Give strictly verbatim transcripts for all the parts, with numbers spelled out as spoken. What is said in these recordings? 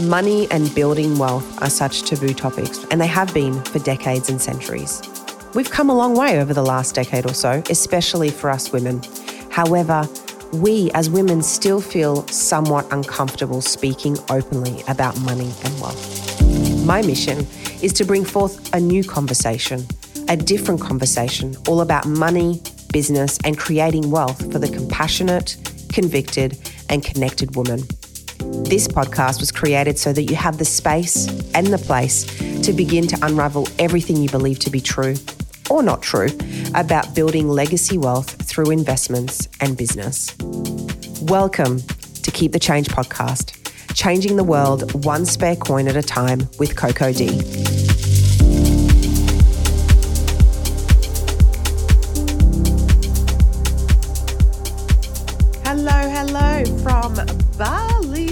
Money and building wealth are such taboo topics, and they have been for decades and centuries. We've come a long way over the last decade or so, especially for us women. However, we as women still feel somewhat uncomfortable speaking openly about money and wealth. My mission is to bring forth a new conversation, a different conversation, all about money, business, and creating wealth for the compassionate, convicted, and connected woman. This podcast was created so that you have the space and the place to begin to unravel everything you believe to be true or not true about building legacy wealth through investments and business. Welcome to Keep the Change Podcast, changing the world one spare coin at a time with Coco D. Hello, hello from Bali.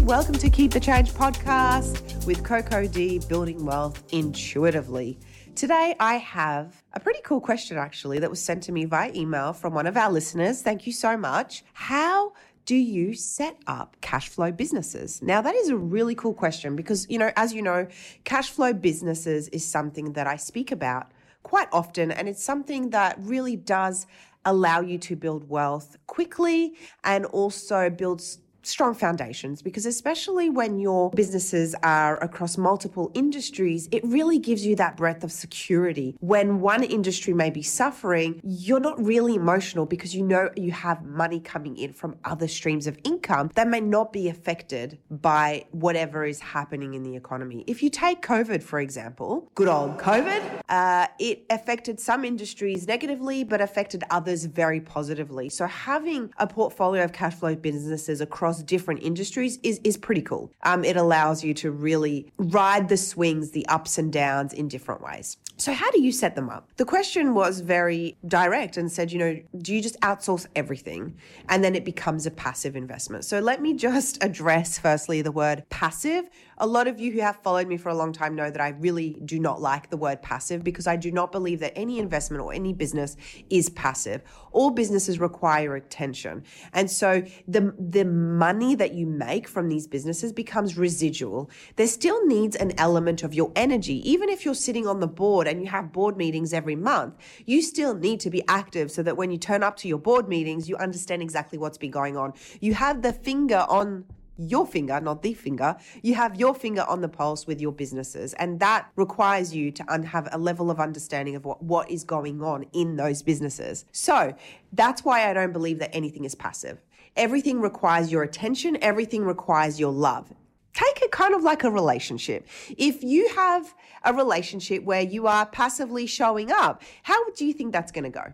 Welcome to Keep the Change Podcast with Coco D, building wealth intuitively. Today, I have a pretty cool question, actually, that was sent to me via email from one of our listeners. Thank you so much. How do you set up cash flow businesses? Now, that is a really cool question because, you know, as you know, cash flow businesses is something that I speak about quite often, and it's something that really does allow you to build wealth quickly and also build strong foundations, because especially when your businesses are across multiple industries, it really gives you that breadth of security. When one industry may be suffering, you're not really emotional because you know you have money coming in from other streams of income that may not be affected by whatever is happening in the economy. If you take COVID, for example, good old COVID, uh, it affected some industries negatively, but affected others very positively. So having a portfolio of cash flow businesses across different industries is, is pretty cool. Um, it allows you to really ride the swings, the ups and downs in different ways. So how do you set them up? The question was very direct and said, you know, do you just outsource everything? And then it becomes a passive investment. So let me just address firstly the word passive. A lot of you who have followed me for a long time know that I really do not like the word passive because I do not believe that any investment or any business is passive. All businesses require attention. And so the, the money that you make from these businesses becomes residual. There still needs an element of your energy. Even if you're sitting on the board and you have board meetings every month, you still need to be active so that when you turn up to your board meetings, you understand exactly what's been going on. You have the finger on your finger, not the finger, you have your finger on the pulse with your businesses. And that requires you to un- have a level of understanding of what, what is going on in those businesses. So that's why I don't believe that anything is passive. Everything requires your attention. Everything requires your love. Take it kind of like a relationship. If you have a relationship where you are passively showing up, how do you think that's going to go?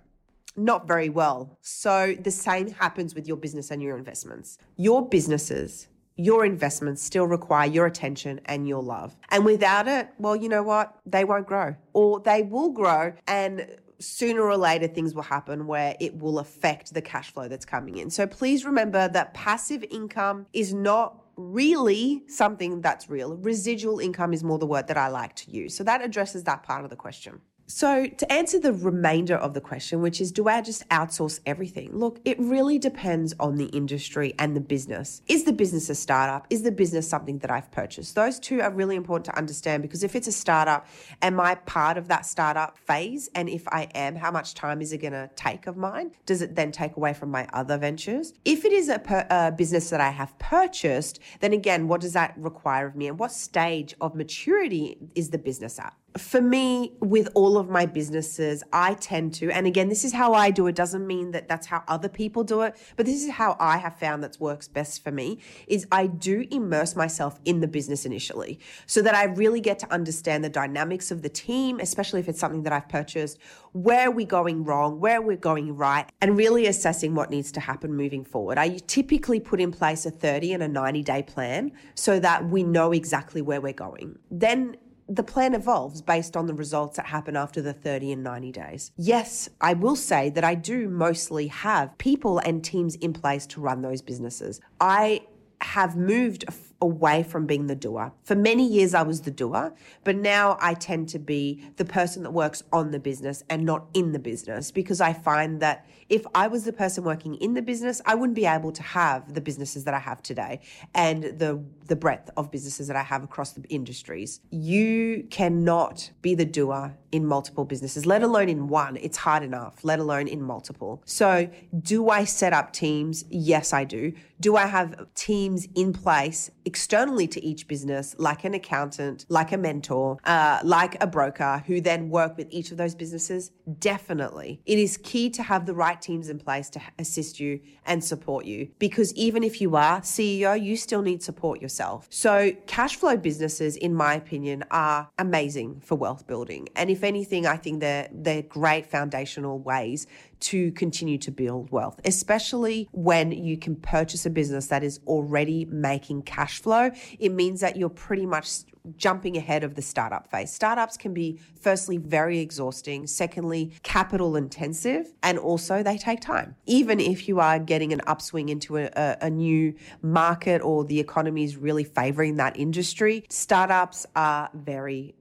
Not very well. So the same happens with your business and your investments. Your businesses, your investments still require your attention and your love. And without it, well, you know what? They won't grow, or they will grow, and sooner or later things will happen where it will affect the cash flow that's coming in. So please remember that passive income is not really something that's real. Residual income is more the word that I like to use. So that addresses that part of the question. So to answer the remainder of the question, which is, do I just outsource everything? Look, it really depends on the industry and the business. Is the business a startup? Is the business something that I've purchased? Those two are really important to understand, because if it's a startup, am I part of that startup phase? And if I am, how much time is it going to take of mine? Does it then take away from my other ventures? If it is a, per, a business that I have purchased, then again, what does that require of me? And what stage of maturity is the business at? For me, with all of my businesses, I tend to, and again, this is how I do it, doesn't mean that that's how other people do it, but this is how I have found that works best for me, is I do immerse myself in the business initially so that I really get to understand the dynamics of the team, especially if it's something that I've purchased, where we're going wrong, where we're going right, and really assessing what needs to happen moving forward. I typically put in place a thirty and a ninety day plan so that we know exactly where we're going. Then the plan evolves based on the results that happen after the thirty and ninety days. Yes, I will say that I do mostly have people and teams in place to run those businesses. I have moved away from being the doer. For many years, I was the doer, but now I tend to be the person that works on the business and not in the business, because I find that if I was the person working in the business, I wouldn't be able to have the businesses that I have today and the, the breadth of businesses that I have across the industries. You cannot be the doer in multiple businesses, let alone in one. It's hard enough, let alone in multiple. So do I set up teams? Yes, I do. Do I have teams in place externally to each business, like an accountant, like a mentor, uh, like a broker, who then work with each of those businesses? Definitely. It is key to have the right teams in place to assist you and support you, because even if you are C E O, you still need support yourself. So cash flow businesses, in my opinion, are amazing for wealth building. And if anything, I think they're, they're great foundational ways to continue to build wealth, especially when you can purchase a business that is already making cash flow. It means that you're pretty much jumping ahead of the startup phase. Startups can be, firstly, very exhausting, secondly, capital intensive, and also they take time. Even if you are getting an upswing into a, a, a new market or the economy is really favoring that industry, startups are very,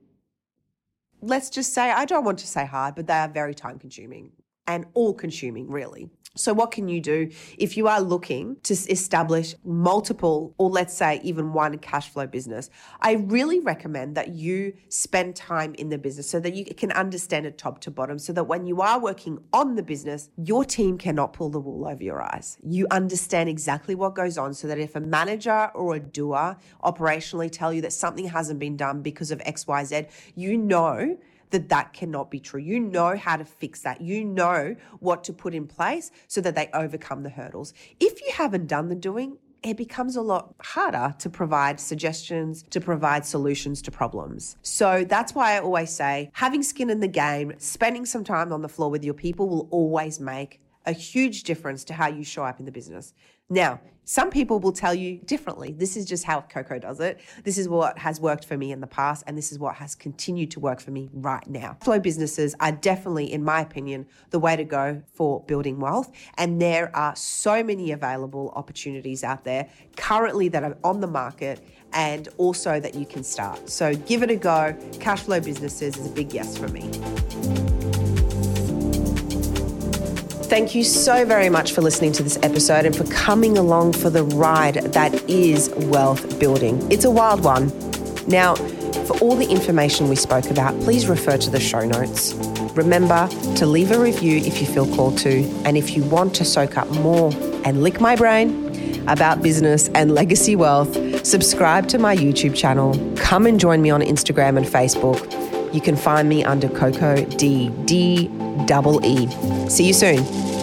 let's just say, I don't want to say hard, but they are very time consuming and all consuming, really. So what can you do if you are looking to establish multiple, or let's say even one cash flow business? I really recommend that you spend time in the business so that you can understand it top to bottom, so that when you are working on the business, your team cannot pull the wool over your eyes. You understand exactly what goes on, so that if a manager or a doer operationally tell you that something hasn't been done because of X, Y, Z, you know that that cannot be true. You know how to fix that. You know what to put in place so that they overcome the hurdles. If you haven't done the doing, it becomes a lot harder to provide suggestions, to provide solutions to problems. So that's why I always say having skin in the game, spending some time on the floor with your people will always make a huge difference to how you show up in the business. Now, some people will tell you differently. This is just how Coco does it. This is what has worked for me in the past, and this is what has continued to work for me right now. Flow businesses are definitely, in my opinion, the way to go for building wealth, and there are so many available opportunities out there currently that are on the market and also that you can start. So give it a go. Cash flow businesses is a big yes for me. Thank you so very much for listening to this episode and for coming along for the ride that is wealth building. It's a wild one. Now, for all the information we spoke about, please refer to the show notes. Remember to leave a review if you feel called to, and if you want to soak up more and lick my brain about business and legacy wealth, subscribe to my YouTube channel. Come and join me on Instagram and Facebook. You can find me under Coco D, D double E. See you soon.